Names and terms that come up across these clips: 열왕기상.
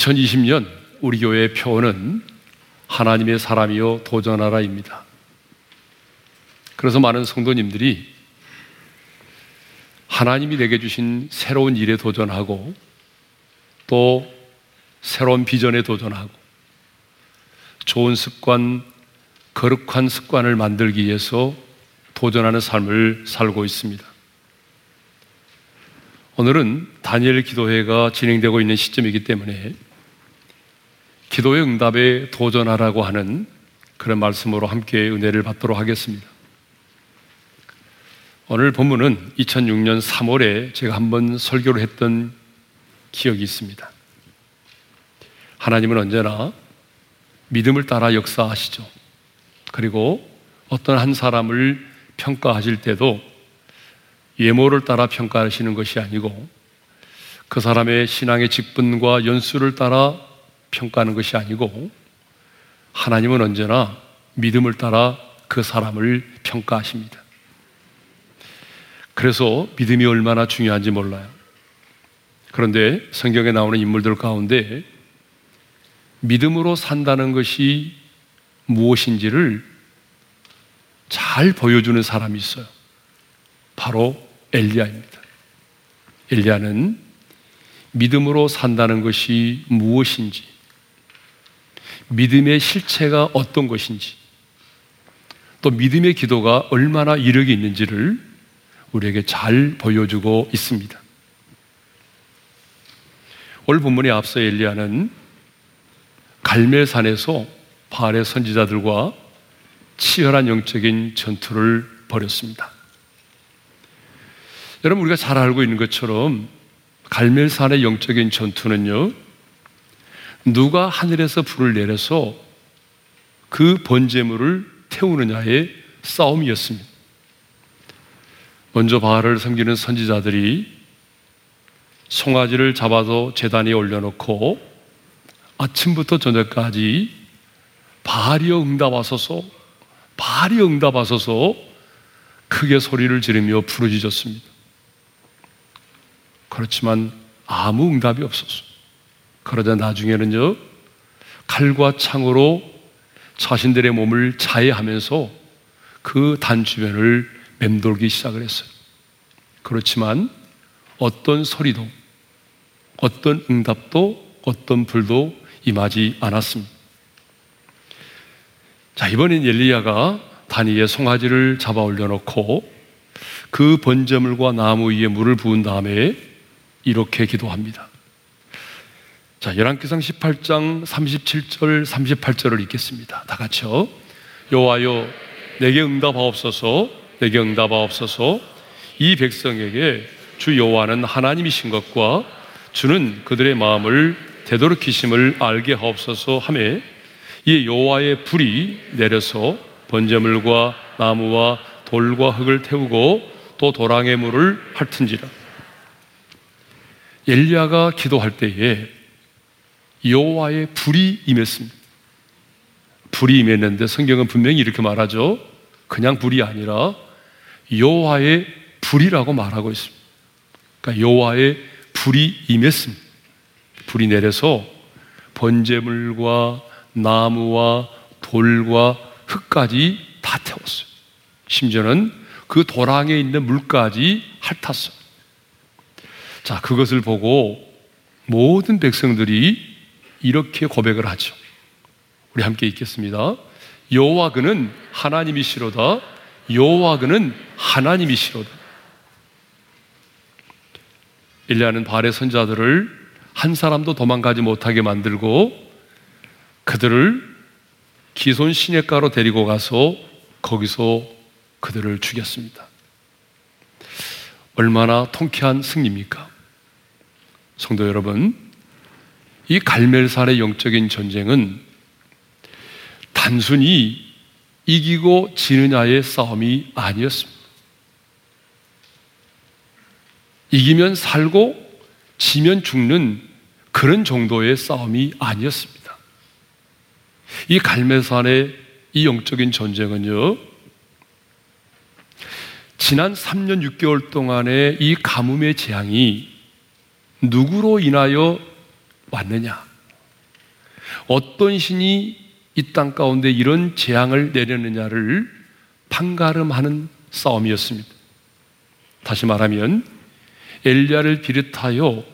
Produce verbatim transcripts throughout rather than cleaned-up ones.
이천이십 년 우리 교회의 표어는 하나님의 사람이요 도전하라입니다. 그래서 많은 성도님들이 하나님이 내게 주신 새로운 일에 도전하고 또 새로운 비전에 도전하고 좋은 습관, 거룩한 습관을 만들기 위해서 도전하는 삶을 살고 있습니다. 오늘은 다니엘 기도회가 진행되고 있는 시점이기 때문에 기도의 응답에 도전하라고 하는 그런 말씀으로 함께 은혜를 받도록 하겠습니다. 오늘 본문은 이천육 년 삼월에 제가 한번 설교를 했던 기억이 있습니다. 하나님은 언제나 믿음을 따라 역사하시죠. 그리고 어떤 한 사람을 평가하실 때도 외모를 따라 평가하시는 것이 아니고 그 사람의 신앙의 직분과 연수를 따라 평가하는 것이 아니고 하나님은 언제나 믿음을 따라 그 사람을 평가하십니다. 그래서 믿음이 얼마나 중요한지 몰라요. 그런데 성경에 나오는 인물들 가운데 믿음으로 산다는 것이 무엇인지를 잘 보여주는 사람이 있어요. 바로 엘리야입니다. 엘리야는 믿음으로 산다는 것이 무엇인지, 믿음의 실체가 어떤 것인지, 또 믿음의 기도가 얼마나 이력이 있는지를 우리에게 잘 보여주고 있습니다. 오늘 본문에 앞서 엘리야는 갈멜산에서 바알의 선지자들과 치열한 영적인 전투를 벌였습니다. 여러분, 우리가 잘 알고 있는 것처럼 갈멜산의 영적인 전투는요, 누가 하늘에서 불을 내려서 그 번제물을 태우느냐의 싸움이었습니다. 먼저 바알을 섬기는 선지자들이 송아지를 잡아서 제단에 올려놓고 아침부터 저녁까지 바알이여 응답하소서, 바알이여 응답하소서 크게 소리를 지르며 부르짖었습니다. 그렇지만 아무 응답이 없었어요. 그러자 나중에는요, 칼과 창으로 자신들의 몸을 자해하면서 그 단 주변을 맴돌기 시작을 했어요. 그렇지만 어떤 소리도, 어떤 응답도, 어떤 불도 임하지 않았습니다. 자, 이번엔 엘리야가 다니엘 송아지를 잡아 올려놓고 그 번제물과 나무 위에 물을 부은 다음에 이렇게 기도합니다. 자, 열왕기상 십팔 장 삼십칠 절 삼십팔 절을 읽겠습니다. 다 같이요. 여호와여, 내게 응답하옵소서, 내게 응답하옵소서. 이 백성에게 주 여호와는 하나님이신 것과 주는 그들의 마음을 되돌이키심을 알게 하옵소서 하며, 이 여호와의 불이 내려서 번제물과 나무와 돌과 흙을 태우고 또 도랑의 물을 핥은지라. 엘리야가 기도할 때에 여호와의 불이 임했습니다. 불이 임했는데 성경은 분명히 이렇게 말하죠. 그냥 불이 아니라 여호와의 불이라고 말하고 있습니다. 그러니까 여호와의 불이 임했습니다. 불이 내려서 번제물과 나무와 돌과 흙까지 다 태웠어요. 심지어는 그 도랑에 있는 물까지 핥았어요. 자, 그것을 보고 모든 백성들이 이렇게 고백을 하죠. 우리 함께 읽겠습니다. 여호와 그는 하나님이시로다. 여호와 그는 하나님이시로다. 엘리야는 바알의 선지자들을 한 사람도 도망가지 못하게 만들고 그들을 기손 시냇가로 데리고 가서 거기서 그들을 죽였습니다. 얼마나 통쾌한 승리입니까? 성도 여러분, 이 갈멜산의 영적인 전쟁은 단순히 이기고 지느냐의 싸움이 아니었습니다. 이기면 살고 지면 죽는 그런 정도의 싸움이 아니었습니다. 이 갈멜산의 이 영적인 전쟁은요, 지난 삼 년 육 개월 동안의 이 가뭄의 재앙이 누구로 인하여 왔느냐 어떤 신이 이 땅 가운데 이런 재앙을 내렸느냐를 판가름하는 싸움이었습니다. 다시 말하면 엘리야를 비롯하여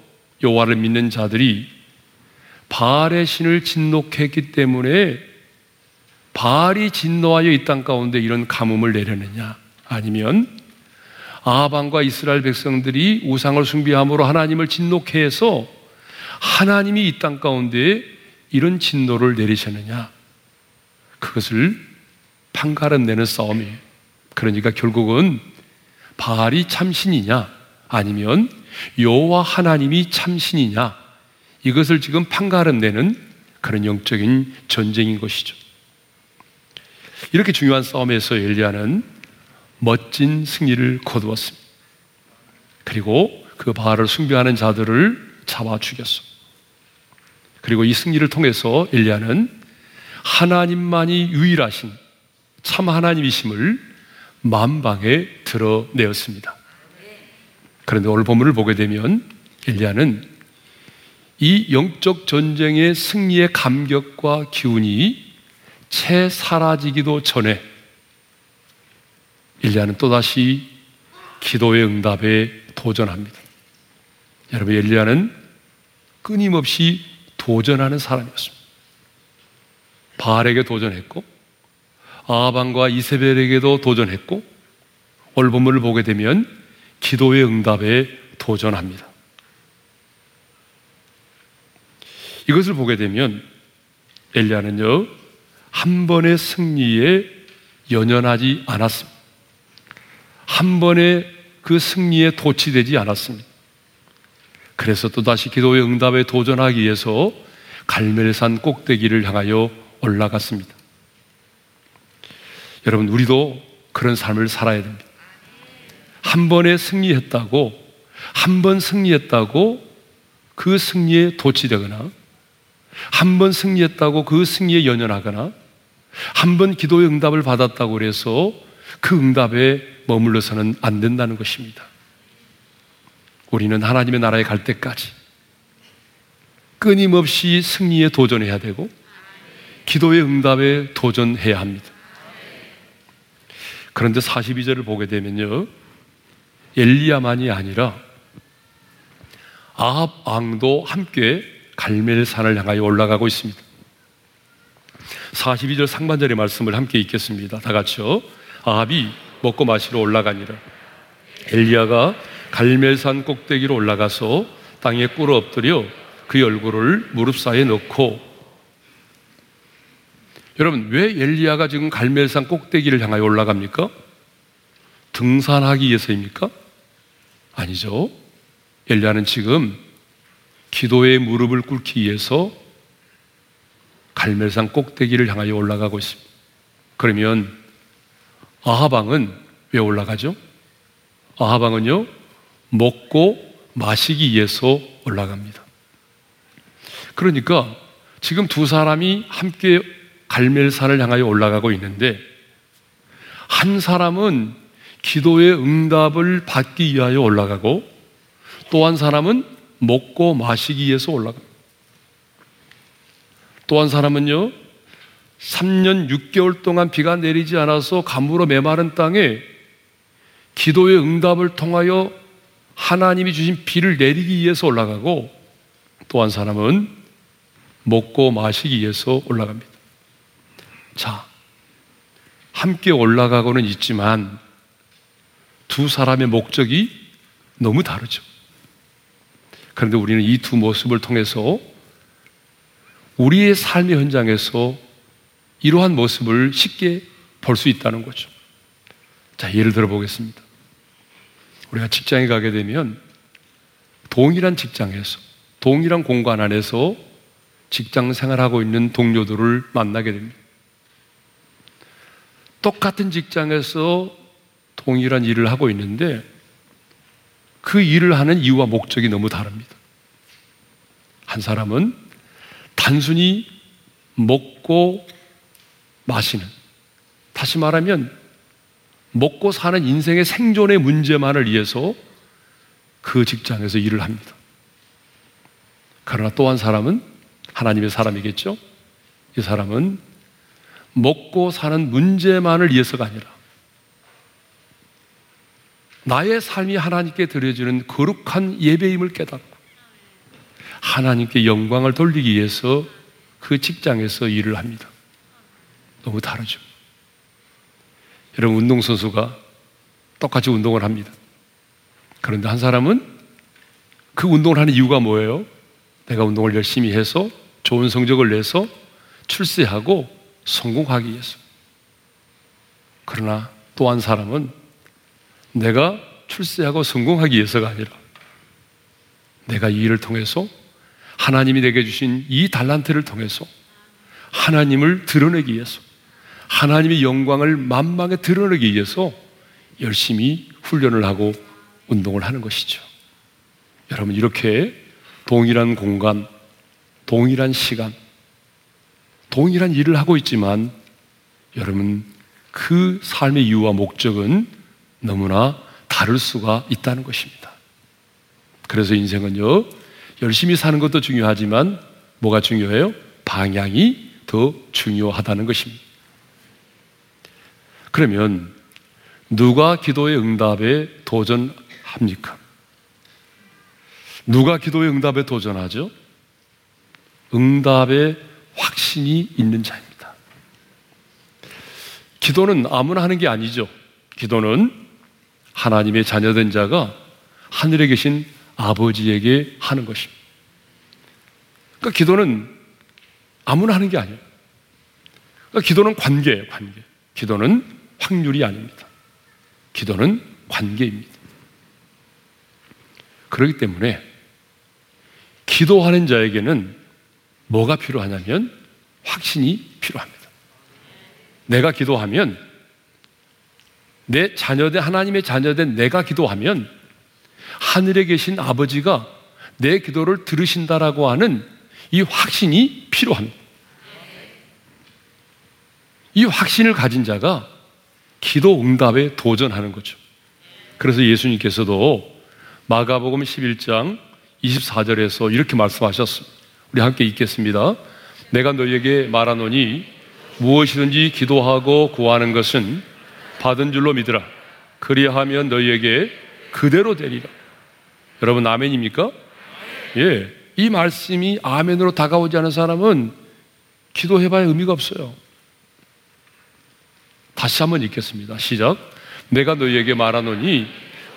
여호와를 믿는 자들이 바알의 신을 진노했기 때문에 바알이 진노하여 이 땅 가운데 이런 가뭄을 내렸느냐, 아니면 아합과 이스라엘 백성들이 우상을 숭배함으로 하나님을 진노케 해서 하나님이 이 땅 가운데 이런 진노를 내리셨느냐, 그것을 판가름내는 싸움이에요. 그러니까 결국은 바알이 참신이냐 아니면 여호와 하나님이 참신이냐, 이것을 지금 판가름내는 그런 영적인 전쟁인 것이죠. 이렇게 중요한 싸움에서 엘리야는 멋진 승리를 거두었습니다. 그리고 그 바알을 숭배하는 자들을 잡아 죽였어. 그리고 이 승리를 통해서 엘리야는 하나님만이 유일하신 참 하나님이심을 만방에 드러내었습니다. 그런데 오늘 본문을 보게 되면 엘리야는 이 영적 전쟁의 승리의 감격과 기운이 채 사라지기도 전에 엘리야는 또다시 기도의 응답에 도전합니다. 여러분, 엘리야는 끊임없이 도전하는 사람이었습니다. 바알에게 도전했고 아합과 이세벨에게도 도전했고 오늘 본문을 보게 되면 기도의 응답에 도전합니다. 이것을 보게 되면 엘리야는요, 한 번의 승리에 연연하지 않았습니다. 한 번의 그 승리에 도취되지 않았습니다. 그래서 또다시 기도의 응답에 도전하기 위해서 갈멜산 꼭대기를 향하여 올라갔습니다. 여러분, 우리도 그런 삶을 살아야 됩니다. 한 번에 승리했다고, 한 번 승리했다고 그 승리에 도취되거나, 한 번 승리했다고 그 승리에 연연하거나, 한 번 기도의 응답을 받았다고 그래서 그 응답에 머물러서는 안 된다는 것입니다. 우리는 하나님의 나라에 갈 때까지 끊임없이 승리에 도전해야 되고 기도의 응답에 도전해야 합니다. 그런데 사십이 절을 보게 되면요, 엘리야만이 아니라 아합 왕도 함께 갈멜산을 향하여 올라가고 있습니다. 사십이 절 상반절의 말씀을 함께 읽겠습니다. 다 같이요. 아합이 먹고 마시러 올라가니라. 엘리야가 갈멜산 꼭대기로 올라가서 땅에 꿇어 엎드려 그 얼굴을 무릎 사이에 넣고. 여러분, 왜 엘리야가 지금 갈멜산 꼭대기를 향하여 올라갑니까? 등산하기 위해서입니까? 아니죠. 엘리야는 지금 기도의 무릎을 꿇기 위해서 갈멜산 꼭대기를 향하여 올라가고 있습니다. 그러면 아합 왕은 왜 올라가죠? 아합 왕은요, 먹고 마시기 위해서 올라갑니다. 그러니까 지금 두 사람이 함께 갈멜산을 향하여 올라가고 있는데, 한 사람은 기도의 응답을 받기 위하여 올라가고 또 한 사람은 먹고 마시기 위해서 올라갑니다. 또 한 사람은요, 삼 년 육 개월 동안 비가 내리지 않아서 가물어 메마른 땅에 기도의 응답을 통하여 하나님이 주신 비를 내리기 위해서 올라가고, 또 한 사람은 먹고 마시기 위해서 올라갑니다. 자, 함께 올라가고는 있지만 두 사람의 목적이 너무 다르죠. 그런데 우리는 이 두 모습을 통해서 우리의 삶의 현장에서 이러한 모습을 쉽게 볼 수 있다는 거죠. 자, 예를 들어 보겠습니다. 우리가 직장에 가게 되면 동일한 직장에서, 동일한 공간 안에서 직장 생활하고 있는 동료들을 만나게 됩니다. 똑같은 직장에서 동일한 일을 하고 있는데 그 일을 하는 이유와 목적이 너무 다릅니다. 한 사람은 단순히 먹고 마시는, 다시 말하면 먹고 사는 인생의 생존의 문제만을 위해서 그 직장에서 일을 합니다. 그러나 또 한 사람은 하나님의 사람이겠죠. 이 사람은 먹고 사는 문제만을 위해서가 아니라 나의 삶이 하나님께 드려지는 거룩한 예배임을 깨닫고 하나님께 영광을 돌리기 위해서 그 직장에서 일을 합니다. 너무 다르죠. 여러분, 운동선수가 똑같이 운동을 합니다. 그런데 한 사람은 그 운동을 하는 이유가 뭐예요? 내가 운동을 열심히 해서 좋은 성적을 내서 출세하고 성공하기 위해서. 그러나 또 한 사람은 내가 출세하고 성공하기 위해서가 아니라 내가 이 일을 통해서 하나님이 내게 주신 이 달란트를 통해서 하나님을 드러내기 위해서, 하나님의 영광을 만방에 드러내기 위해서 열심히 훈련을 하고 운동을 하는 것이죠. 여러분, 이렇게 동일한 공간, 동일한 시간, 동일한 일을 하고 있지만 여러분, 그 삶의 이유와 목적은 너무나 다를 수가 있다는 것입니다. 그래서 인생은요, 열심히 사는 것도 중요하지만 뭐가 중요해요? 방향이 더 중요하다는 것입니다. 그러면 누가 기도의 응답에 도전합니까? 누가 기도의 응답에 도전하죠? 응답에 확신이 있는 자입니다. 기도는 아무나 하는 게 아니죠. 기도는 하나님의 자녀된 자가 하늘에 계신 아버지에게 하는 것입니다. 그러니까 기도는 아무나 하는 게 아니에요. 그러니까 기도는 관계예요, 관계. 기도는 확률이 아닙니다. 기도는 관계입니다. 그렇기 때문에 기도하는 자에게는 뭐가 필요하냐면 확신이 필요합니다. 내가 기도하면, 내 자녀된, 하나님의 자녀된 내가 기도하면 하늘에 계신 아버지가 내 기도를 들으신다라고 하는 이 확신이 필요합니다. 이 확신을 가진 자가 기도 응답에 도전하는 거죠. 그래서 예수님께서도 마가복음 십일 장 이십사 절에서 이렇게 말씀하셨습니다. 우리 함께 읽겠습니다. 내가 너희에게 말하노니 무엇이든지 기도하고 구하는 것은 받은 줄로 믿으라. 그리하면 너희에게 그대로 되리라. 여러분, 아멘입니까? 예, 이 말씀이 아멘으로 다가오지 않은 사람은 기도해봐야 의미가 없어요. 다시 한번 읽겠습니다. 시작. 내가 너희에게 말하노니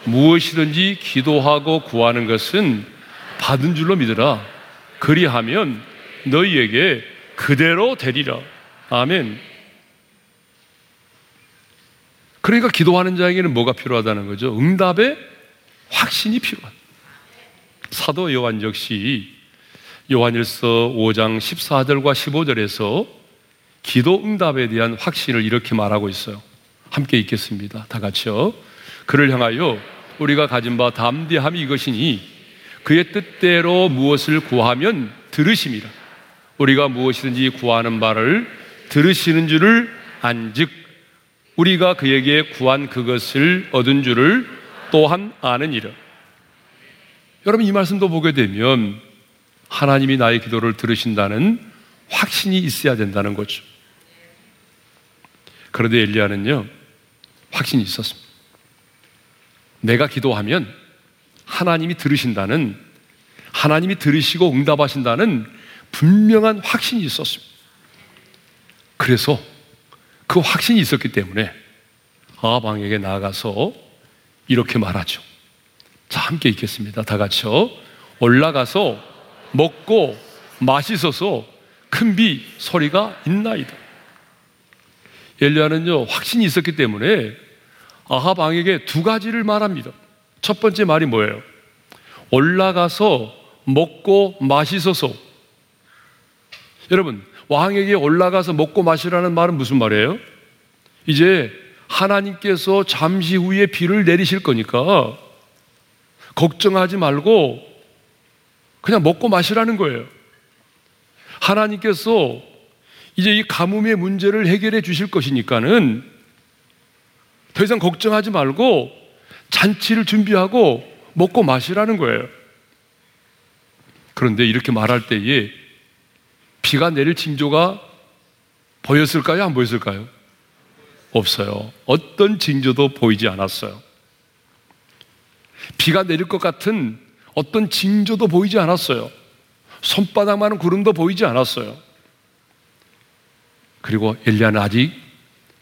무엇이든지 기도하고 구하는 것은 받은 줄로 믿으라. 그리하면 너희에게 그대로 되리라. 아멘. 그러니까 기도하는 자에게는 뭐가 필요하다는 거죠? 응답에 확신이 필요하다. 사도 요한 역시 요한일서 오 장 십사 절과 십오 절에서 기도 응답에 대한 확신을 이렇게 말하고 있어요. 함께 읽겠습니다. 다 같이요. 그를 향하여 우리가 가진 바 담대함이 이것이니 그의 뜻대로 무엇을 구하면 들으심이라. 우리가 무엇이든지 구하는 바를 들으시는 줄을 안즉 우리가 그에게 구한 그것을 얻은 줄을 또한 아느니라. 여러분, 이 말씀도 보게 되면 하나님이 나의 기도를 들으신다는 확신이 있어야 된다는 거죠. 그런데 엘리야는요, 확신이 있었습니다. 내가 기도하면 하나님이 들으신다는, 하나님이 들으시고 응답하신다는 분명한 확신이 있었습니다. 그래서 그 확신이 있었기 때문에 아합에게 나아가서 이렇게 말하죠. 자, 함께 읽겠습니다. 다 같이요. 올라가서 먹고 마시소서 큰 비 소리가 있나이다. 엘리야는요, 확신이 있었기 때문에 아합에게 두 가지를 말합니다. 첫 번째 말이 뭐예요? 올라가서 먹고 마시소서. 여러분, 왕에게 올라가서 먹고 마시라는 말은 무슨 말이에요? 이제 하나님께서 잠시 후에 비를 내리실 거니까 걱정하지 말고 그냥 먹고 마시라는 거예요. 하나님께서 이제 이 가뭄의 문제를 해결해 주실 것이니까는 더 이상 걱정하지 말고 잔치를 준비하고 먹고 마시라는 거예요. 그런데 이렇게 말할 때에 비가 내릴 징조가 보였을까요? 안 보였을까요? 없어요. 어떤 징조도 보이지 않았어요. 비가 내릴 것 같은 어떤 징조도 보이지 않았어요. 손바닥만한 구름도 보이지 않았어요. 그리고 엘리야는 아직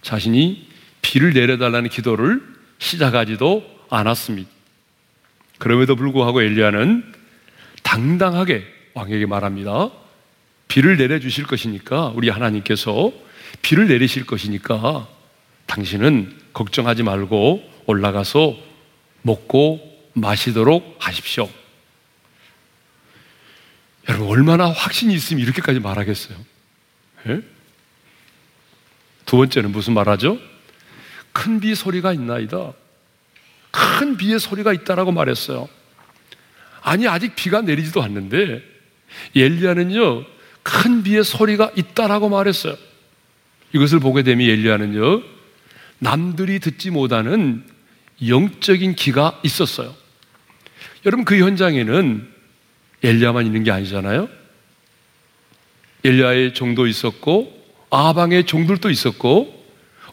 자신이 비를 내려달라는 기도를 시작하지도 않았습니다. 그럼에도 불구하고 엘리야는 당당하게 왕에게 말합니다. 비를 내려주실 것이니까, 우리 하나님께서 비를 내리실 것이니까 당신은 걱정하지 말고 올라가서 먹고 마시도록 하십시오. 여러분, 얼마나 확신이 있으면 이렇게까지 말하겠어요? 예? 두 번째는 무슨 말하죠? 큰 비 소리가 있나이다. 큰 비의 소리가 있다라고 말했어요. 아니, 아직 비가 내리지도 않는데 엘리야는요, 큰 비의 소리가 있다라고 말했어요. 이것을 보게 되면 엘리야는요, 남들이 듣지 못하는 영적인 기가 있었어요. 여러분, 그 현장에는 엘리야만 있는 게 아니잖아요. 엘리야의 종도 있었고 아방의 종들도 있었고,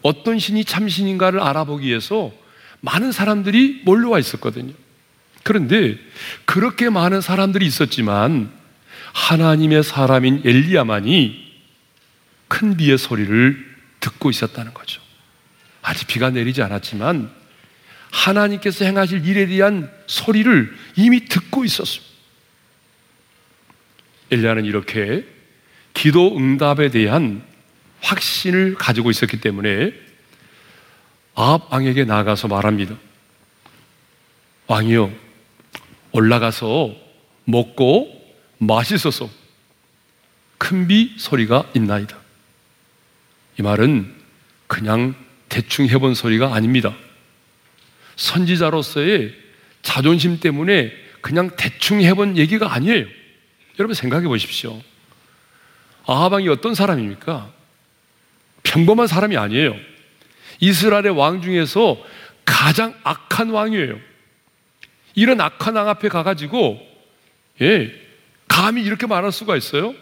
어떤 신이 참신인가를 알아보기 위해서 많은 사람들이 몰려와 있었거든요. 그런데 그렇게 많은 사람들이 있었지만 하나님의 사람인 엘리야만이 큰 비의 소리를 듣고 있었다는 거죠. 아직 비가 내리지 않았지만 하나님께서 행하실 일에 대한 소리를 이미 듣고 있었습니다. 엘리야는 이렇게 기도 응답에 대한 확신을 가지고 있었기 때문에 아합 왕에게 나가서 말합니다. 왕이여, 올라가서 먹고 마시소서. 큰 비 소리가 있나이다. 이 말은 그냥 대충 해본 소리가 아닙니다. 선지자로서의 자존심 때문에 그냥 대충 해본 얘기가 아니에요. 여러분, 생각해 보십시오. 아합 왕이 어떤 사람입니까? 평범한 사람이 아니에요. 이스라엘의 왕 중에서 가장 악한 왕이에요. 이런 악한 왕 앞에 가가지고, 예, 감히 이렇게 말할 수가 있어요?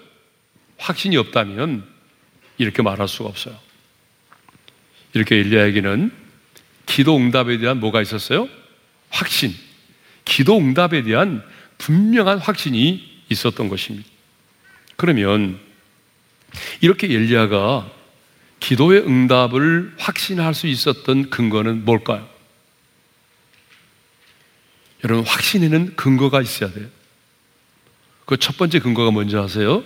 확신이 없다면 이렇게 말할 수가 없어요. 이렇게 엘리야에게는 기도 응답에 대한 뭐가 있었어요? 확신. 기도 응답에 대한 분명한 확신이 있었던 것입니다. 그러면 이렇게 엘리야가 기도의 응답을 확신할 수 있었던 근거는 뭘까요? 여러분, 확신에는 근거가 있어야 돼요. 그 첫 번째 근거가 뭔지 아세요?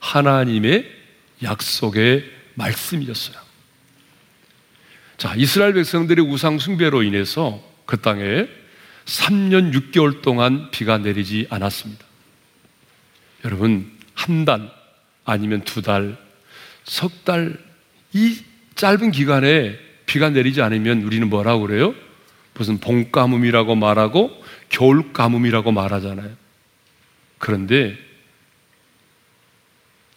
하나님의 약속의 말씀이었어요. 자, 이스라엘 백성들의 우상 숭배로 인해서 그 땅에 삼 년 육 개월 동안 비가 내리지 않았습니다. 여러분, 한 달 아니면 두 달, 석 달, 이 짧은 기간에 비가 내리지 않으면 우리는 뭐라고 그래요? 무슨 봄 가뭄이라고 말하고 겨울 가뭄이라고 말하잖아요. 그런데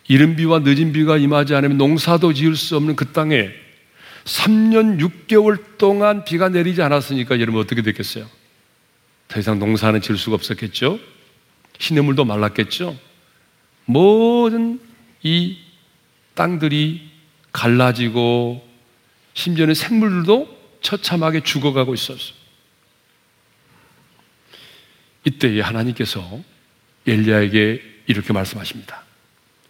이른 비와 늦은 비가 임하지 않으면 농사도 지을 수 없는 그 땅에 삼 년 육 개월 동안 비가 내리지 않았으니까 여러분 어떻게 됐겠어요? 더 이상 농사는 지을 수가 없었겠죠? 시냇물도 말랐겠죠? 모든 이 땅들이 갈라지고 심지어는 생물들도 처참하게 죽어가고 있었어요. 이때 하나님께서 엘리야에게 이렇게 말씀하십니다.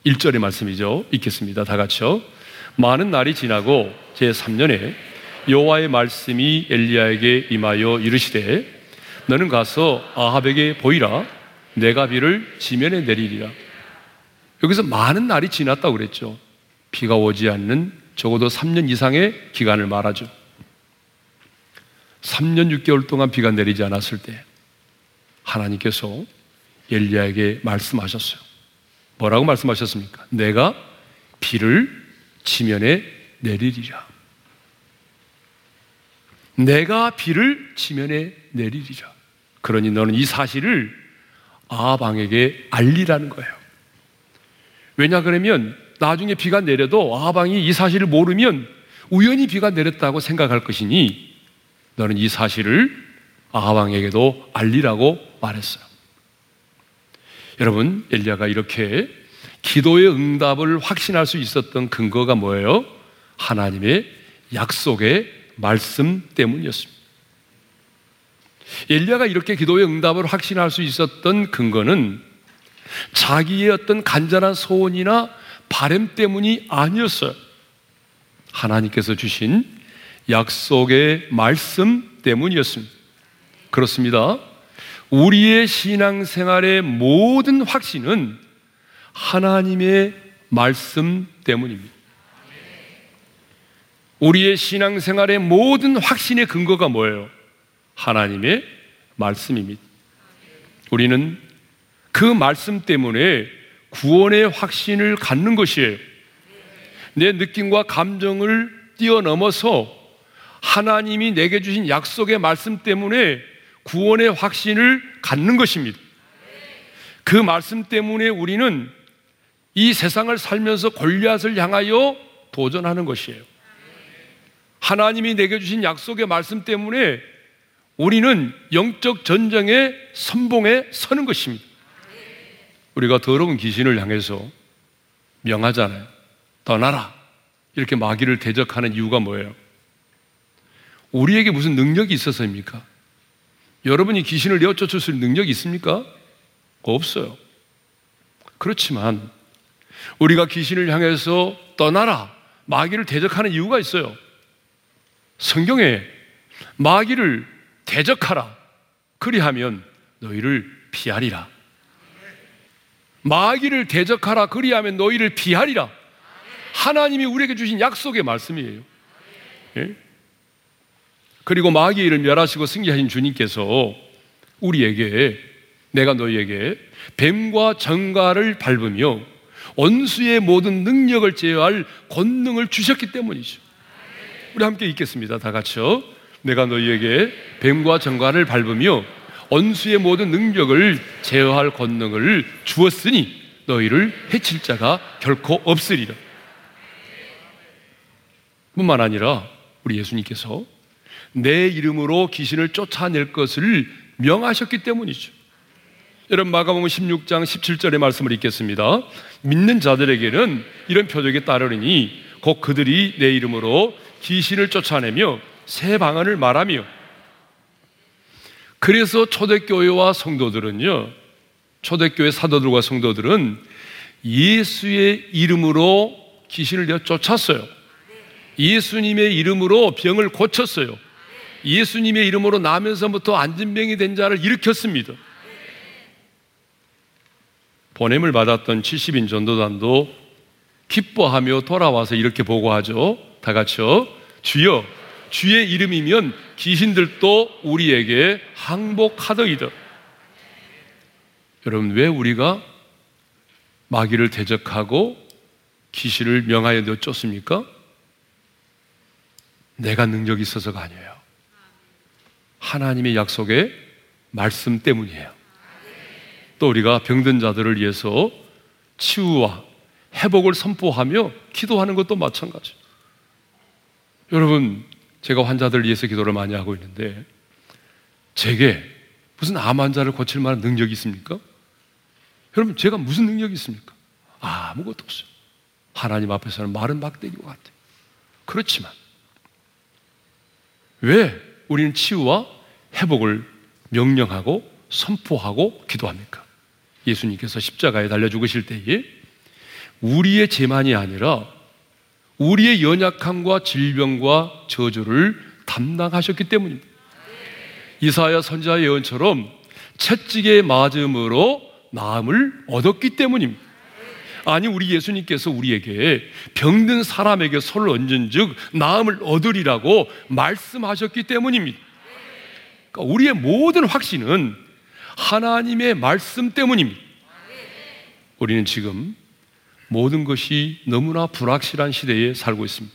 일 절의 말씀이죠. 읽겠습니다. 다 같이요. 많은 날이 지나고 제삼 년에 여호와의 말씀이 엘리야에게 임하여 이르시되, 너는 가서 아합에게 보이라. 내가 비를 지면에 내리리라. 여기서 많은 날이 지났다고 그랬죠. 비가 오지 않는 적어도 삼 년 이상의 기간을 말하죠. 삼 년 육 개월 동안 비가 내리지 않았을 때 하나님께서 엘리야에게 말씀하셨어요. 뭐라고 말씀하셨습니까? 내가 비를 지면에 내리리라. 내가 비를 지면에 내리리라. 그러니 너는 이 사실을 아합 왕에게 알리라는 거예요. 왜냐 그러면 나중에 비가 내려도 아합 왕이 이 사실을 모르면 우연히 비가 내렸다고 생각할 것이니 너는 이 사실을 아합 왕에게도 알리라고 말했어요. 여러분, 엘리야가 이렇게 기도의 응답을 확신할 수 있었던 근거가 뭐예요? 하나님의 약속의 말씀 때문이었습니다. 엘리야가 이렇게 기도의 응답을 확신할 수 있었던 근거는 자기의 어떤 간절한 소원이나 바람 때문이 아니었어요. 하나님께서 주신 약속의 말씀 때문이었습니다. 그렇습니다. 우리의 신앙생활의 모든 확신은 하나님의 말씀 때문입니다. 우리의 신앙생활의 모든 확신의 근거가 뭐예요? 하나님의 말씀입니다. 우리는 그 말씀 때문에 구원의 확신을 갖는 것이에요. 내 느낌과 감정을 뛰어넘어서 하나님이 내게 주신 약속의 말씀 때문에 구원의 확신을 갖는 것입니다. 그 말씀 때문에 우리는 이 세상을 살면서 골리앗을 향하여 도전하는 것이에요. 하나님이 내게 주신 약속의 말씀 때문에 우리는 영적 전쟁의 선봉에 서는 것입니다. 우리가 더러운 귀신을 향해서 명하잖아요. 떠나라. 이렇게 마귀를 대적하는 이유가 뭐예요? 우리에게 무슨 능력이 있어서입니까? 여러분이 귀신을 내어쫓을 수 있는 능력이 있습니까? 없어요. 그렇지만 우리가 귀신을 향해서 떠나라, 마귀를 대적하는 이유가 있어요. 성경에 마귀를 대적하라, 그리하면 너희를 피하리라. 마귀를 대적하라, 그리하면 너희를 피하리라. 하나님이 우리에게 주신 약속의 말씀이에요. 예? 그리고 마귀의 일을 멸하시고 승리하신 주님께서 우리에게, 내가 너희에게 뱀과 정갈을 밟으며 원수의 모든 능력을 제어할 권능을 주셨기 때문이죠. 우리 함께 읽겠습니다. 다 같이요. 내가 너희에게 뱀과 정갈을 밟으며 원수의 모든 능력을 제어할 권능을 주었으니 너희를 해칠 자가 결코 없으리라. 뿐만 아니라 우리 예수님께서 내 이름으로 귀신을 쫓아낼 것을 명하셨기 때문이죠. 여러분, 마가복음 십육 장 십칠 절의 말씀을 읽겠습니다. 믿는 자들에게는 이런 표적이 따르니 곧 그들이 내 이름으로 귀신을 쫓아내며 새 방언을 말하며. 그래서 초대교회와 성도들은요, 초대교회 사도들과 성도들은 예수의 이름으로 귀신을 쫓았어요. 예수님의 이름으로 병을 고쳤어요. 예수님의 이름으로 나면서부터 안진병이 된 자를 일으켰습니다. 보냄을 받았던 칠십 인 전도단도 기뻐하며 돌아와서 이렇게 보고하죠. 다 같이요. 주여, 주의 이름이면 귀신들도 우리에게 항복하더이다. 여러분, 왜 우리가 마귀를 대적하고 귀신을 명하여 내쫓습니까? 내가 능력이 있어서가 아니에요. 하나님의 약속의 말씀 때문이에요. 또 우리가 병든 자들을 위해서 치유와 회복을 선포하며 기도하는 것도 마찬가지예요. 여러분, 제가 환자들을 위해서 기도를 많이 하고 있는데 제게 무슨 암 환자를 고칠 만한 능력이 있습니까? 여러분, 제가 무슨 능력이 있습니까? 아무것도 없어요. 하나님 앞에서는 말은 막대기와 같아요. 그렇지만 왜 우리는 치유와 회복을 명령하고 선포하고 기도합니까? 예수님께서 십자가에 달려 죽으실 때에 우리의 죄만이 아니라 우리의 연약함과 질병과 저주를 담당하셨기 때문입니다. 이사야 선지자의 예언처럼 채찍에 맞음으로 나음을 얻었기 때문입니다. 아니, 우리 예수님께서 우리에게 병든 사람에게 손을 얹은 즉 나음을 얻으리라고 말씀하셨기 때문입니다. 그러니까 우리의 모든 확신은 하나님의 말씀 때문입니다. 우리는 지금 모든 것이 너무나 불확실한 시대에 살고 있습니다.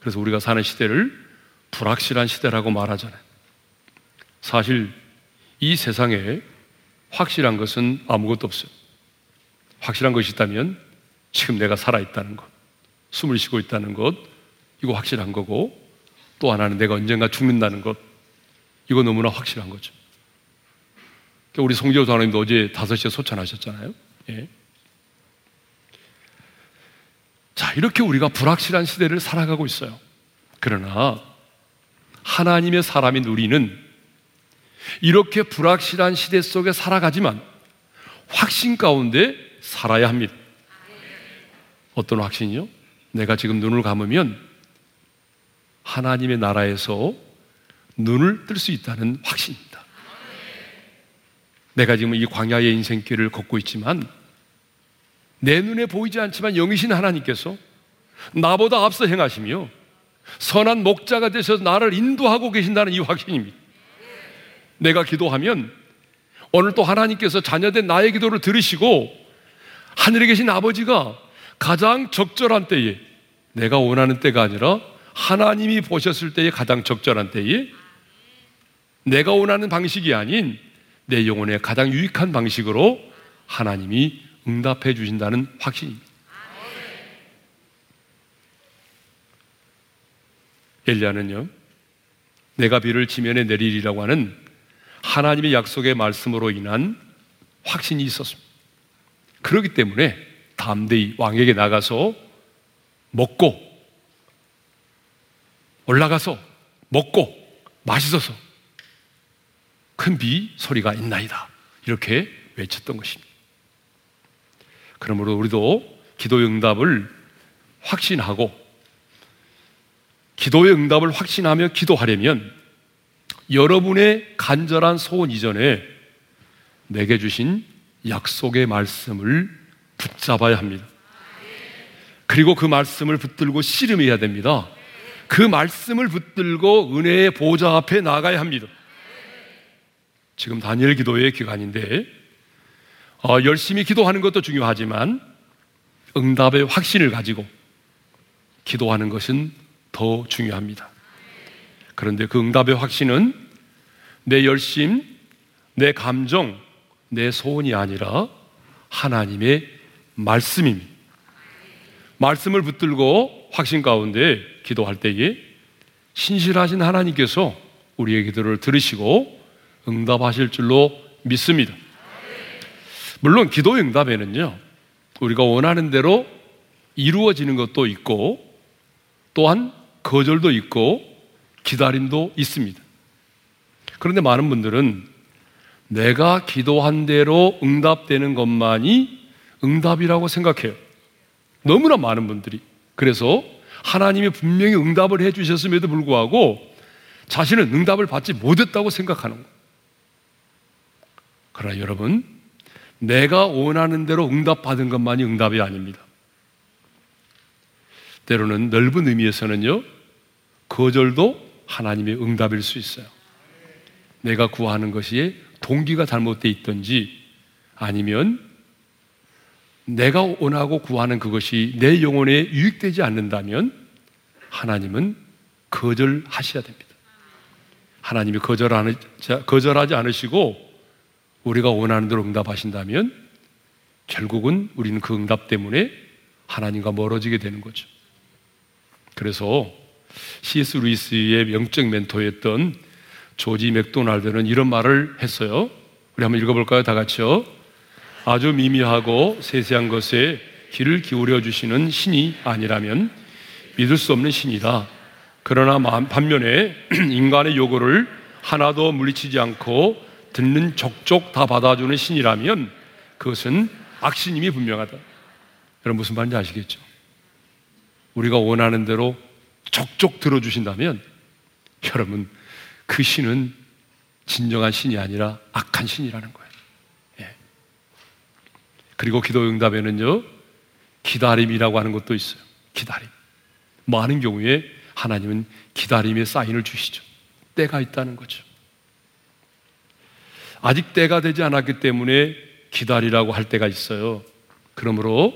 그래서 우리가 사는 시대를 불확실한 시대라고 말하잖아요. 사실 이 세상에 확실한 것은 아무것도 없어요. 확실한 것이 있다면 지금 내가 살아있다는 것, 숨을 쉬고 있다는 것, 이거 확실한 거고, 또 하나는 내가 언젠가 죽는다는 것, 이거 너무나 확실한 거죠. 우리 송지호 장로님도 어제 다섯 시에 소천하셨잖아요. 예. 자, 이렇게 우리가 불확실한 시대를 살아가고 있어요. 그러나 하나님의 사람인 우리는 이렇게 불확실한 시대 속에 살아가지만 확신 가운데 살아야 합니다. 어떤 확신이요? 내가 지금 눈을 감으면 하나님의 나라에서 눈을 뜰 수 있다는 확신입니다. 내가 지금 이 광야의 인생길을 걷고 있지만 내 눈에 보이지 않지만 영이신 하나님께서 나보다 앞서 행하시며 선한 목자가 되셔서 나를 인도하고 계신다는 이 확신입니다. 내가 기도하면 오늘 또 하나님께서 자녀된 나의 기도를 들으시고 하늘에 계신 아버지가 가장 적절한 때에, 내가 원하는 때가 아니라 하나님이 보셨을 때에 가장 적절한 때에, 내가 원하는 방식이 아닌 내 영혼에 가장 유익한 방식으로 하나님이 응답해 주신다는 확신입니다. 엘리야는요, 내가 비를 지면에 내리리라고 하는 하나님의 약속의 말씀으로 인한 확신이 있었습니다. 그렇기 때문에 담대히 왕에게 나가서 먹고, 올라가서 먹고 마시소서 큰 비 소리가 있나이다, 이렇게 외쳤던 것입니다. 그러므로 우리도 기도의 응답을 확신하고, 기도의 응답을 확신하며 기도하려면 여러분의 간절한 소원 이전에 내게 주신 약속의 말씀을 붙잡아야 합니다. 그리고 그 말씀을 붙들고 씨름해야 됩니다. 그 말씀을 붙들고 은혜의 보좌 앞에 나가야 합니다. 지금 다니엘 기도의 기간인데 어, 열심히 기도하는 것도 중요하지만 응답의 확신을 가지고 기도하는 것은 더 중요합니다. 그런데 그 응답의 확신은 내 열심, 내 감정, 내 소원이 아니라 하나님의 말씀입니다. 말씀을 붙들고 확신 가운데 기도할 때에 신실하신 하나님께서 우리의 기도를 들으시고 응답하실 줄로 믿습니다. 물론 기도의 응답에는요, 우리가 원하는 대로 이루어지는 것도 있고 또한 거절도 있고 기다림도 있습니다. 그런데 많은 분들은 내가 기도한 대로 응답되는 것만이 응답이라고 생각해요. 너무나 많은 분들이. 그래서 하나님이 분명히 응답을 해 주셨음에도 불구하고 자신은 응답을 받지 못했다고 생각하는 거예요. 그러나 여러분, 내가 원하는 대로 응답받은 것만이 응답이 아닙니다. 때로는 넓은 의미에서는요, 거절도 하나님의 응답일 수 있어요. 내가 구하는 것이 동기가 잘못되어 있든지, 아니면 내가 원하고 구하는 그것이 내 영혼에 유익되지 않는다면 하나님은 거절하셔야 됩니다. 하나님이 거절하지 않으시고 우리가 원하는 대로 응답하신다면 결국은 우리는 그 응답 때문에 하나님과 멀어지게 되는 거죠. 그래서 씨에스 루이스의 영적 멘토였던 조지 맥도날드는 이런 말을 했어요. 우리 한번 읽어볼까요? 다 같이요. 아주 미미하고 세세한 것에 귀를 기울여 주시는 신이 아니라면 믿을 수 없는 신이다. 그러나 반면에 인간의 요구를 하나도 물리치지 않고 듣는 족족 다 받아주는 신이라면 그것은 악신임이 분명하다. 여러분 무슨 말인지 아시겠죠? 우리가 원하는 대로 족족 들어주신다면 여러분 그 신은 진정한 신이 아니라 악한 신이라는 거예요. 예. 그리고 기도응답에는요, 기다림이라고 하는 것도 있어요. 기다림. 많은 경우에 하나님은 기다림의 사인을 주시죠. 때가 있다는 거죠. 아직 때가 되지 않았기 때문에 기다리라고 할 때가 있어요. 그러므로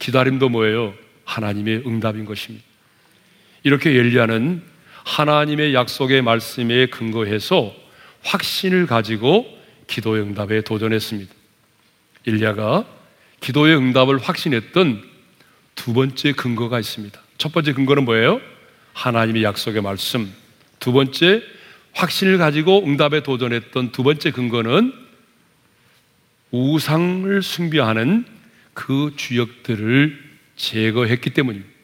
기다림도 뭐예요? 하나님의 응답인 것입니다. 이렇게 엘리야는 하나님의 약속의 말씀에 근거해서 확신을 가지고 기도의 응답에 도전했습니다. 엘리야가 기도의 응답을 확신했던 두 번째 근거가 있습니다. 첫 번째 근거는 뭐예요? 하나님의 약속의 말씀. 두 번째 확신을 가지고 응답에 도전했던 두 번째 근거는 우상을 숭배하는 그 주역들을 제거했기 때문입니다.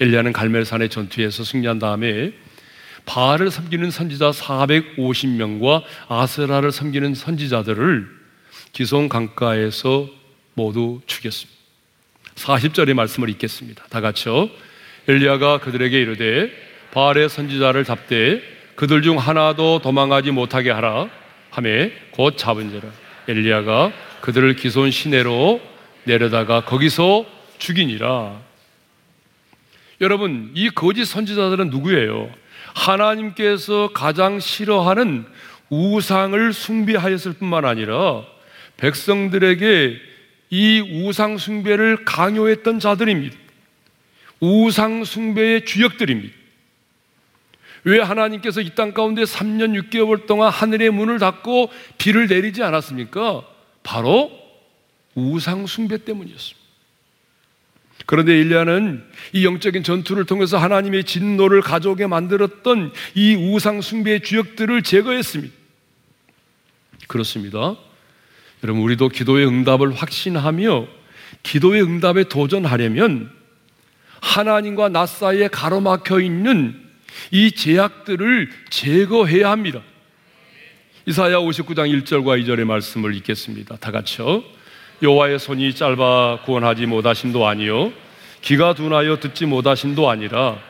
엘리야는 갈멜산의 전투에서 승리한 다음에 바알을 섬기는 선지자 사백오십 명과 아세라를 섬기는 선지자들을 기손 강가에서 모두 죽였습니다. 사십 절의 말씀을 읽겠습니다. 다 같이요. 엘리야가 그들에게 이르되 바알의 선지자를 잡되 그들 중 하나도 도망하지 못하게 하라 하매 곧 잡은 자라 엘리야가 그들을 기손 시내로 내려다가 거기서 죽이니라. 여러분, 이 거짓 선지자들은 누구예요? 하나님께서 가장 싫어하는 우상을 숭배하였을 뿐만 아니라 백성들에게 이 우상 숭배를 강요했던 자들입니다. 우상 숭배의 주역들입니다. 왜 하나님께서 이 땅 가운데 삼 년 육 개월 동안 하늘의 문을 닫고 비를 내리지 않았습니까? 바로 우상 숭배 때문이었습니다. 그런데 엘리야는 이 영적인 전투를 통해서 하나님의 진노를 가져오게 만들었던 이 우상 숭배의 주역들을 제거했습니다. 그렇습니다. 여러분, 우리도 기도의 응답을 확신하며 기도의 응답에 도전하려면 하나님과 나 사이에 가로막혀 있는 이 제약들을 제거해야 합니다. 이사야 오십구 장 일 절과 이 절의 말씀을 읽겠습니다. 다 같이요. 여호와의 손이 짧아 구원하지 못하심도 아니요 귀가 둔하여 듣지 못하심도 아니라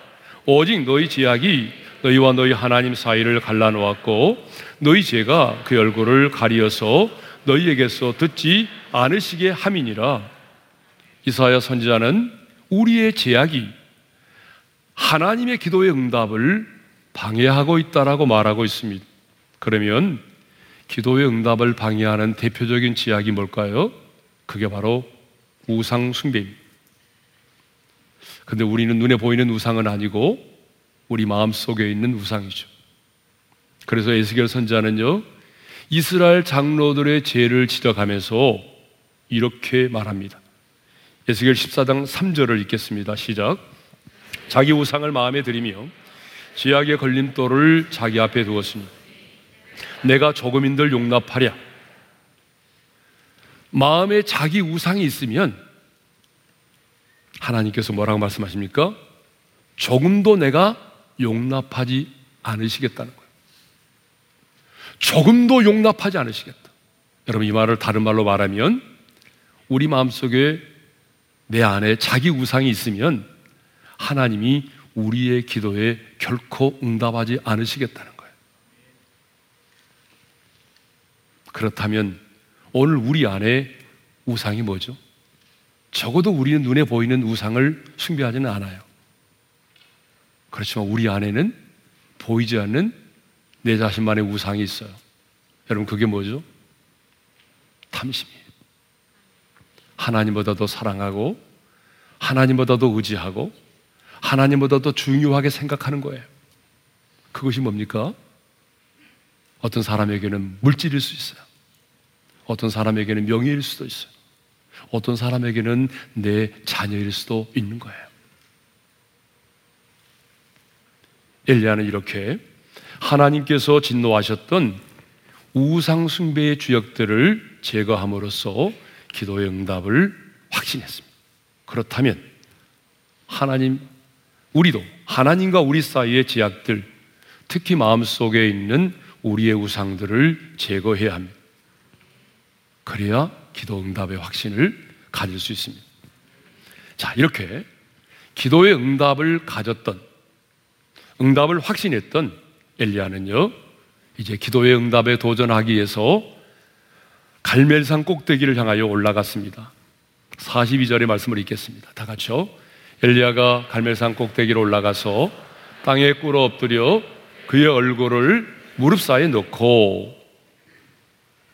오직 너희 제약이 너희와 너희 하나님 사이를 갈라놓았고 너희 죄가 그 얼굴을 가리어서 너희에게서 듣지 않으시게 함이니라. 이사야 선지자는 우리의 제약이 하나님의 기도의 응답을 방해하고 있다라고 말하고 있습니다. 그러면 기도의 응답을 방해하는 대표적인 제약이 뭘까요? 그게 바로 우상 숭배입니다. 근데 우리는 눈에 보이는 우상은 아니고 우리 마음속에 있는 우상이죠. 그래서 에스겔 선지자는요, 이스라엘 장로들의 죄를 지적하면서 이렇게 말합니다. 에스겔 십사 장 삼 절을 읽겠습니다. 시작. 자기 우상을 마음에 들이며 죄악의 걸림돌을 자기 앞에 두었으니 내가 조금인들 용납하랴. 마음에 자기 우상이 있으면 하나님께서 뭐라고 말씀하십니까? 조금도 내가 용납하지 않으시겠다는 거예요. 조금도 용납하지 않으시겠다. 여러분, 이 말을 다른 말로 말하면 우리 마음속에 내 안에 자기 우상이 있으면 하나님이 우리의 기도에 결코 응답하지 않으시겠다는 거예요. 그렇다면 오늘 우리 안에 우상이 뭐죠? 적어도 우리는 눈에 보이는 우상을 숭배하지는 않아요. 그렇지만 우리 안에는 보이지 않는 내 자신만의 우상이 있어요. 여러분, 그게 뭐죠? 탐심이에요. 하나님보다 더 사랑하고 하나님보다 더 의지하고 하나님보다 더 중요하게 생각하는 거예요. 그것이 뭡니까? 어떤 사람에게는 물질일 수 있어요. 어떤 사람에게는 명예일 수도 있어요. 어떤 사람에게는 내 자녀일 수도 있는 거예요. 엘리야는 이렇게 하나님께서 진노하셨던 우상 숭배의 주역들을 제거함으로써 기도의 응답을 확신했습니다. 그렇다면 하나님, 우리도 하나님과 우리 사이의 제약들, 특히 마음속에 있는 우리의 우상들을 제거해야 합니다. 그래야 기도 응답의 확신을 가질 수 있습니다. 자, 이렇게 기도의 응답을 가졌던, 응답을 확신했던 엘리야는요, 이제 기도의 응답에 도전하기 위해서 갈멜산 꼭대기를 향하여 올라갔습니다. 사십이 절의 말씀을 읽겠습니다. 다 같이요. 엘리야가 갈멜산 꼭대기로 올라가서 땅에 꿇어 엎드려 그의 얼굴을 무릎 사이에 넣고.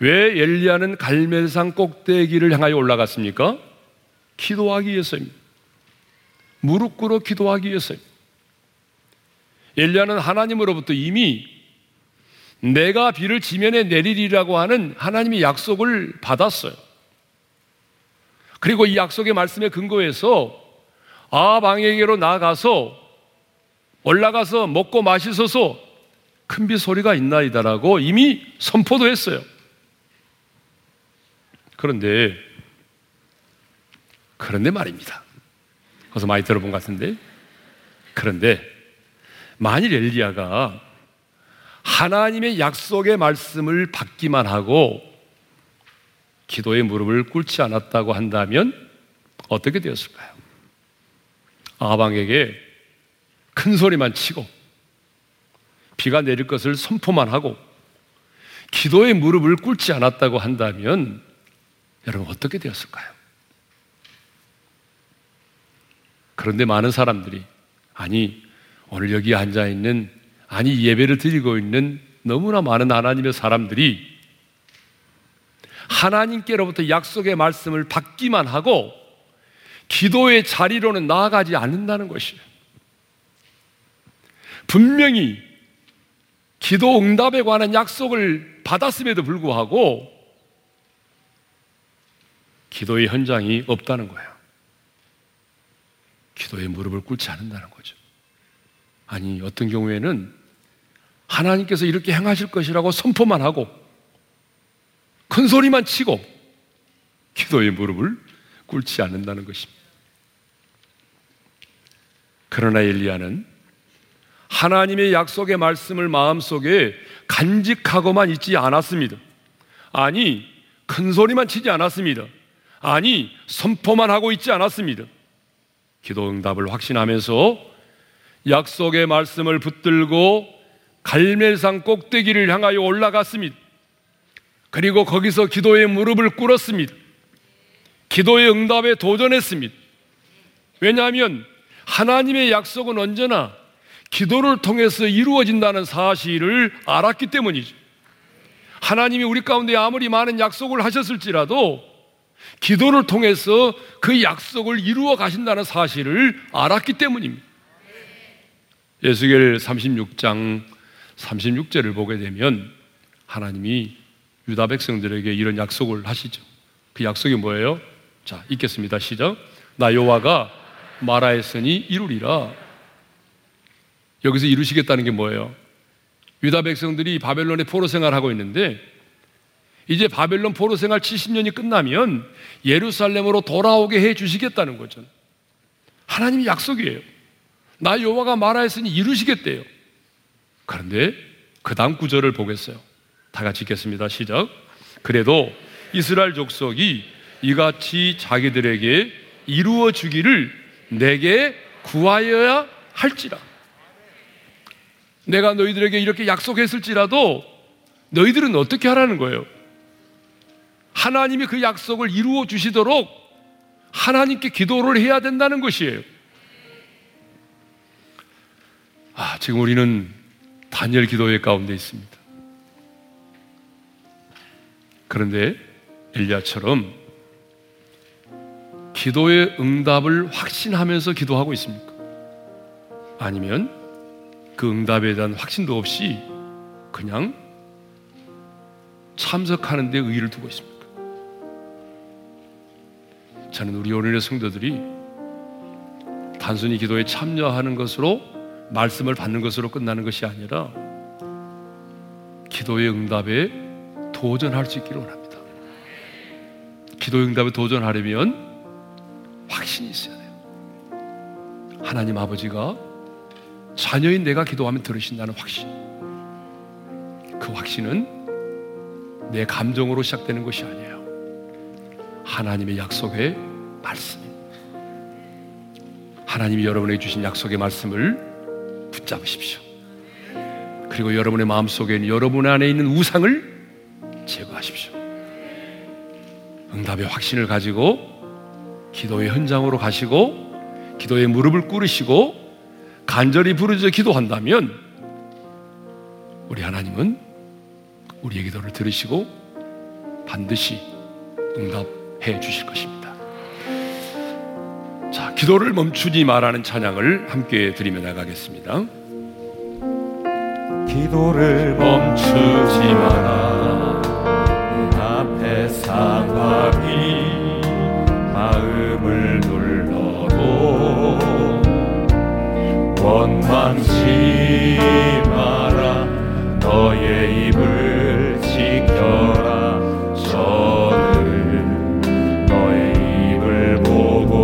왜 엘리야는 갈멜산 꼭대기를 향하여 올라갔습니까? 기도하기 위해서입니다. 무릎 꿇어 기도하기 위해서입니다. 엘리야는 하나님으로부터 이미 내가 비를 지면에 내리리라고 하는 하나님의 약속을 받았어요. 그리고 이 약속의 말씀에 근거해서 아합 왕에게로 나아가서 올라가서 먹고 마시소서 큰 비 소리가 있나이다라고 이미 선포도 했어요. 그런데 그런데 말입니다. 어서 많이 들어본 것 같은데, 그런데 만일 엘리야가 하나님의 약속의 말씀을 받기만 하고 기도의 무릎을 꿇지 않았다고 한다면 어떻게 되었을까요? 아방에게 큰 소리만 치고 비가 내릴 것을 선포만 하고 기도의 무릎을 꿇지 않았다고 한다면 여러분 어떻게 되었을까요? 그런데 많은 사람들이 아니 오늘 여기 앉아있는 아니 예배를 드리고 있는 너무나 많은 하나님의 사람들이 하나님께로부터 약속의 말씀을 받기만 하고 기도의 자리로는 나아가지 않는다는 것이에요. 분명히 기도 응답에 관한 약속을 받았음에도 불구하고 기도의 현장이 없다는 거예요. 기도에 무릎을 꿇지 않는다는 거죠. 아니 어떤 경우에는 하나님께서 이렇게 행하실 것이라고 선포만 하고 큰 소리만 치고 기도에 무릎을 꿇지 않는다는 것입니다. 그러나 엘리야는 하나님의 약속의 말씀을 마음속에 간직하고만 있지 않았습니다. 아니 큰 소리만 치지 않았습니다. 아니 선포만 하고 있지 않았습니다. 기도 응답을 확신하면서 약속의 말씀을 붙들고 갈멜산 꼭대기를 향하여 올라갔습니다. 그리고 거기서 기도의 무릎을 꿇었습니다. 기도의 응답에 도전했습니다. 왜냐하면 하나님의 약속은 언제나 기도를 통해서 이루어진다는 사실을 알았기 때문이죠. 하나님이 우리 가운데 아무리 많은 약속을 하셨을지라도 기도를 통해서 그 약속을 이루어 가신다는 사실을 알았기 때문입니다. 에스겔 삼십육 장 삼십육 절을 보게 되면 하나님이 유다 백성들에게 이런 약속을 하시죠. 그 약속이 뭐예요? 자, 읽겠습니다. 시작. 나 여호와가 말하였으니 이루리라. 여기서 이루시겠다는 게 뭐예요? 유다 백성들이 바벨론의 포로 생활하고 있는데 이제 바벨론 포로 생활 칠십 년이 끝나면 예루살렘으로 돌아오게 해 주시겠다는 거죠. 하나님의 약속이에요. 나 여호와가 말하였으니 이루시겠대요. 그런데 그 다음 구절을 보겠어요. 다 같이 읽겠습니다. 시작. 그래도 이스라엘 족속이 이같이 자기들에게 이루어 주기를 내게 구하여야 할지라. 내가 너희들에게 이렇게 약속했을지라도 너희들은 어떻게 하라는 거예요? 하나님이 그 약속을 이루어 주시도록 하나님께 기도를 해야 된다는 것이에요. 아, 지금 우리는 단열 기도회 가운데 있습니다. 그런데 엘리야처럼 기도의 응답을 확신하면서 기도하고 있습니까? 아니면 그 응답에 대한 확신도 없이 그냥 참석하는 데 의의를 두고 있습니까? 저는 우리 오늘의 성도들이 단순히 기도에 참여하는 것으로 말씀을 받는 것으로 끝나는 것이 아니라 기도의 응답에 도전할 수 있기를 원합니다. 기도의 응답에 도전하려면 확신이 있어야 돼요. 하나님 아버지가 자녀인 내가 기도하면 들으신다는 확신. 그 확신은 내 감정으로 시작되는 것이 아니에요. 하나님의 약속의 말씀. 하나님이 여러분에게 주신 약속의 말씀을 붙잡으십시오. 그리고 여러분의 마음속에 여러분 안에 있는 우상을 제거하십시오. 응답의 확신을 가지고 기도의 현장으로 가시고 기도의 무릎을 꿇으시고 간절히 부르짖어 기도한다면 우리 하나님은 우리의 기도를 들으시고 반드시 응답해 주실 것입니다. 자, 기도를 멈추지 말라는 찬양을 함께 드리며 나가겠습니다. 기도를 멈추지 마라. 내 앞에 상황이 마음을 눌러도 원망치 마라. 너의 입을 지켜라. 저는 너의 입을 보고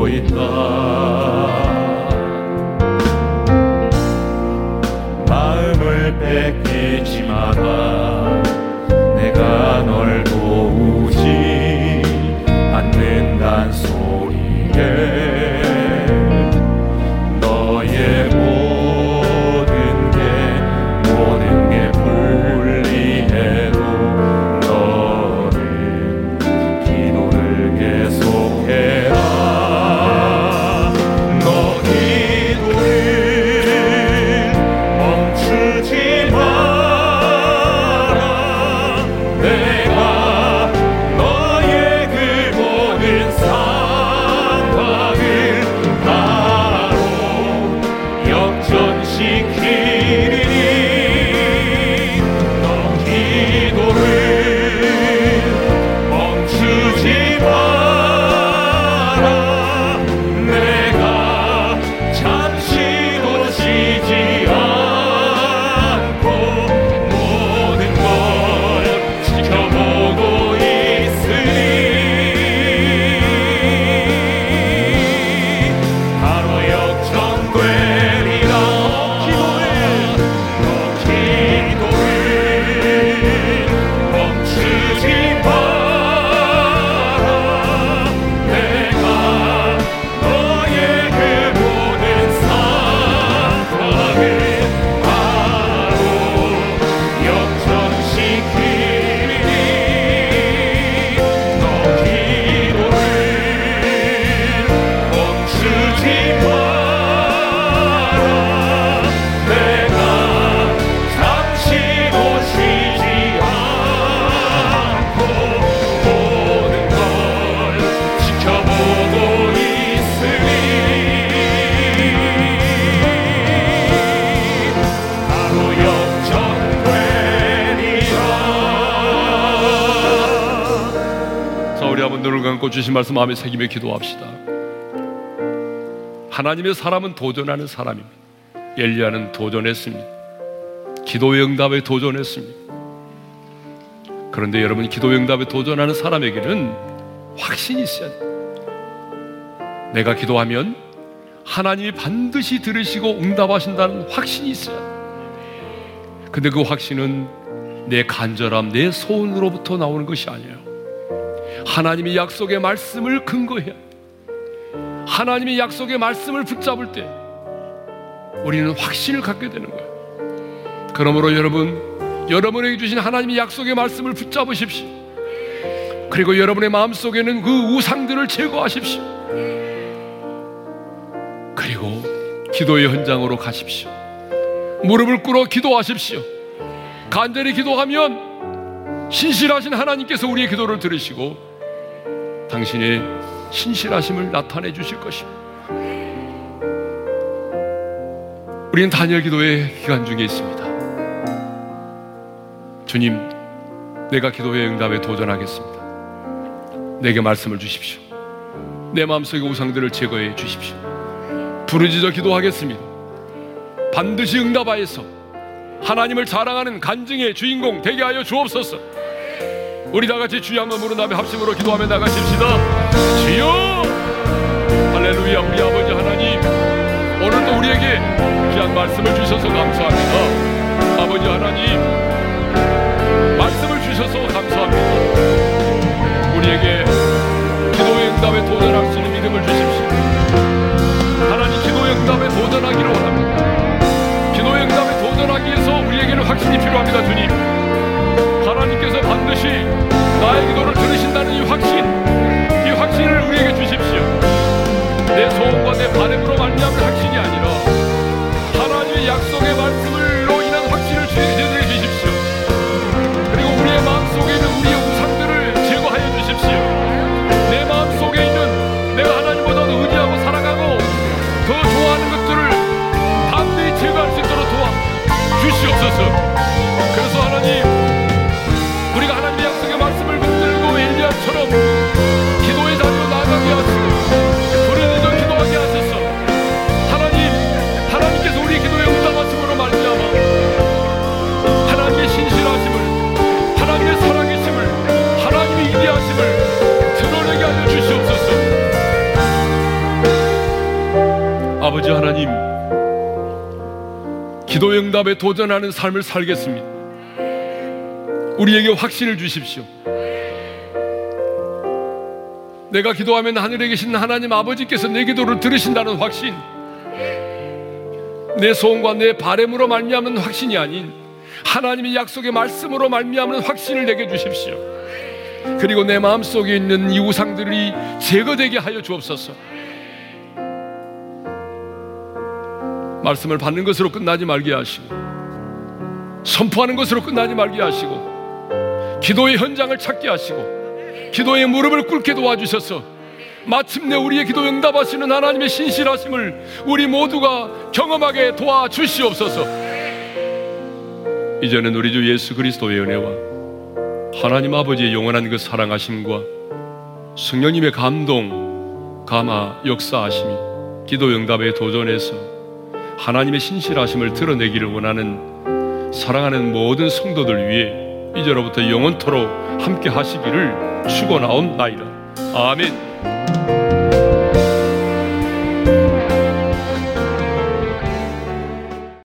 마음을 감고 주신 말씀 마음에 새기며 기도합시다. 하나님의 사람은 도전하는 사람입니다. 엘리야는 도전했습니다. 기도의 응답에 도전했습니다. 그런데 여러분, 기도의 응답에 도전하는 사람에게는 확신이 있어야 돼요. 내가 기도하면 하나님이 반드시 들으시고 응답하신다는 확신이 있어야 돼요. 근데 그 확신은 내 간절함, 내 소원으로부터 나오는 것이 아니에요. 하나님이 약속의 말씀을 근거해야 돼요. 하나님이 약속의 말씀을 붙잡을 때 우리는 확신을 갖게 되는 거예요. 그러므로 여러분, 여러분에게 주신 하나님의 약속의 말씀을 붙잡으십시오. 그리고 여러분의 마음속에는 그 우상들을 제거하십시오. 그리고 기도의 현장으로 가십시오. 무릎을 꿇어 기도하십시오. 간절히 기도하면 신실하신 하나님께서 우리의 기도를 들으시고 당신의 신실하심을 나타내 주실 것입니다. 우리는 다니엘 기도의 기간 중에 있습니다. 주님, 내가 기도의 응답에 도전하겠습니다. 내게 말씀을 주십시오. 내 마음속의 우상들을 제거해 주십시오. 부르짖어 기도하겠습니다. 반드시 응답하여서 하나님을 자랑하는 간증의 주인공 되게 하여 주옵소서. 우리 다같이 주여 한번 부른 다음에 합심으로 기도하며 나가십시다. 주여! 할렐루야. 우리 아버지 하나님, 오늘도 우리에게 귀한 말씀을 주셔서 감사합니다. 아버지 하나님, 말씀을 주셔서 감사합니다. 우리에게 기도의 응답에 도전할 수 있는 믿음을 주십시오. 하나님, 기도의 응답에 도전하기를 원합니다. 기도의 응답에 도전하기 위해서 우리에게는 확신이 필요합니다. 주님, 하나님께서 반드시 나의 기도를 들으신다는 이 확신, 이 확신을 우리에게 주십시오. 내 소원과 내 바람으로 말미암은 확신이 아니라 하나님의 약속의 말씀으로 인한 확신을 주시게 주십시오. 그리고 우리의 마음속에 있는 우리의 우상들을 제거하여 주십시오. 내 마음속에 있는 내가 하나님보다 더 의지하고 사랑하고 더 좋아하는 것들을 담대히 제거할 수 있도록 도와주시옵소서. 그래서 하나님, 우리가 하나님의 약속의 말씀을 붙들고 엘리야처럼 기도의 자리로 나아가게 하시고 아버지 하나님, 기도의 응답에 도전하는 삶을 살겠습니다. 우리에게 확신을 주십시오. 내가 기도하면 하늘에 계신 하나님 아버지께서 내 기도를 들으신다는 확신, 내 소원과 내 바람으로 말미암는 확신이 아닌 하나님의 약속의 말씀으로 말미암는 확신을 내게 주십시오. 그리고 내 마음속에 있는 이 우상들이 제거되게 하여 주옵소서. 말씀을 받는 것으로 끝나지 말게 하시고, 선포하는 것으로 끝나지 말게 하시고, 기도의 현장을 찾게 하시고, 기도의 무릎을 꿇게 도와주셔서 마침내 우리의 기도 응답하시는 하나님의 신실하심을 우리 모두가 경험하게 도와주시옵소서. 이제는 우리 주 예수 그리스도의 은혜와 하나님 아버지의 영원한 그 사랑하심과 성령님의 감동, 감화, 역사하심이 기도 응답에 도전해서 하나님의 신실하심을 드러내기를 원하는 사랑하는 모든 성도들 위해 이제로부터 영원토록 함께 하시기를 축원하옵나이다. 아멘.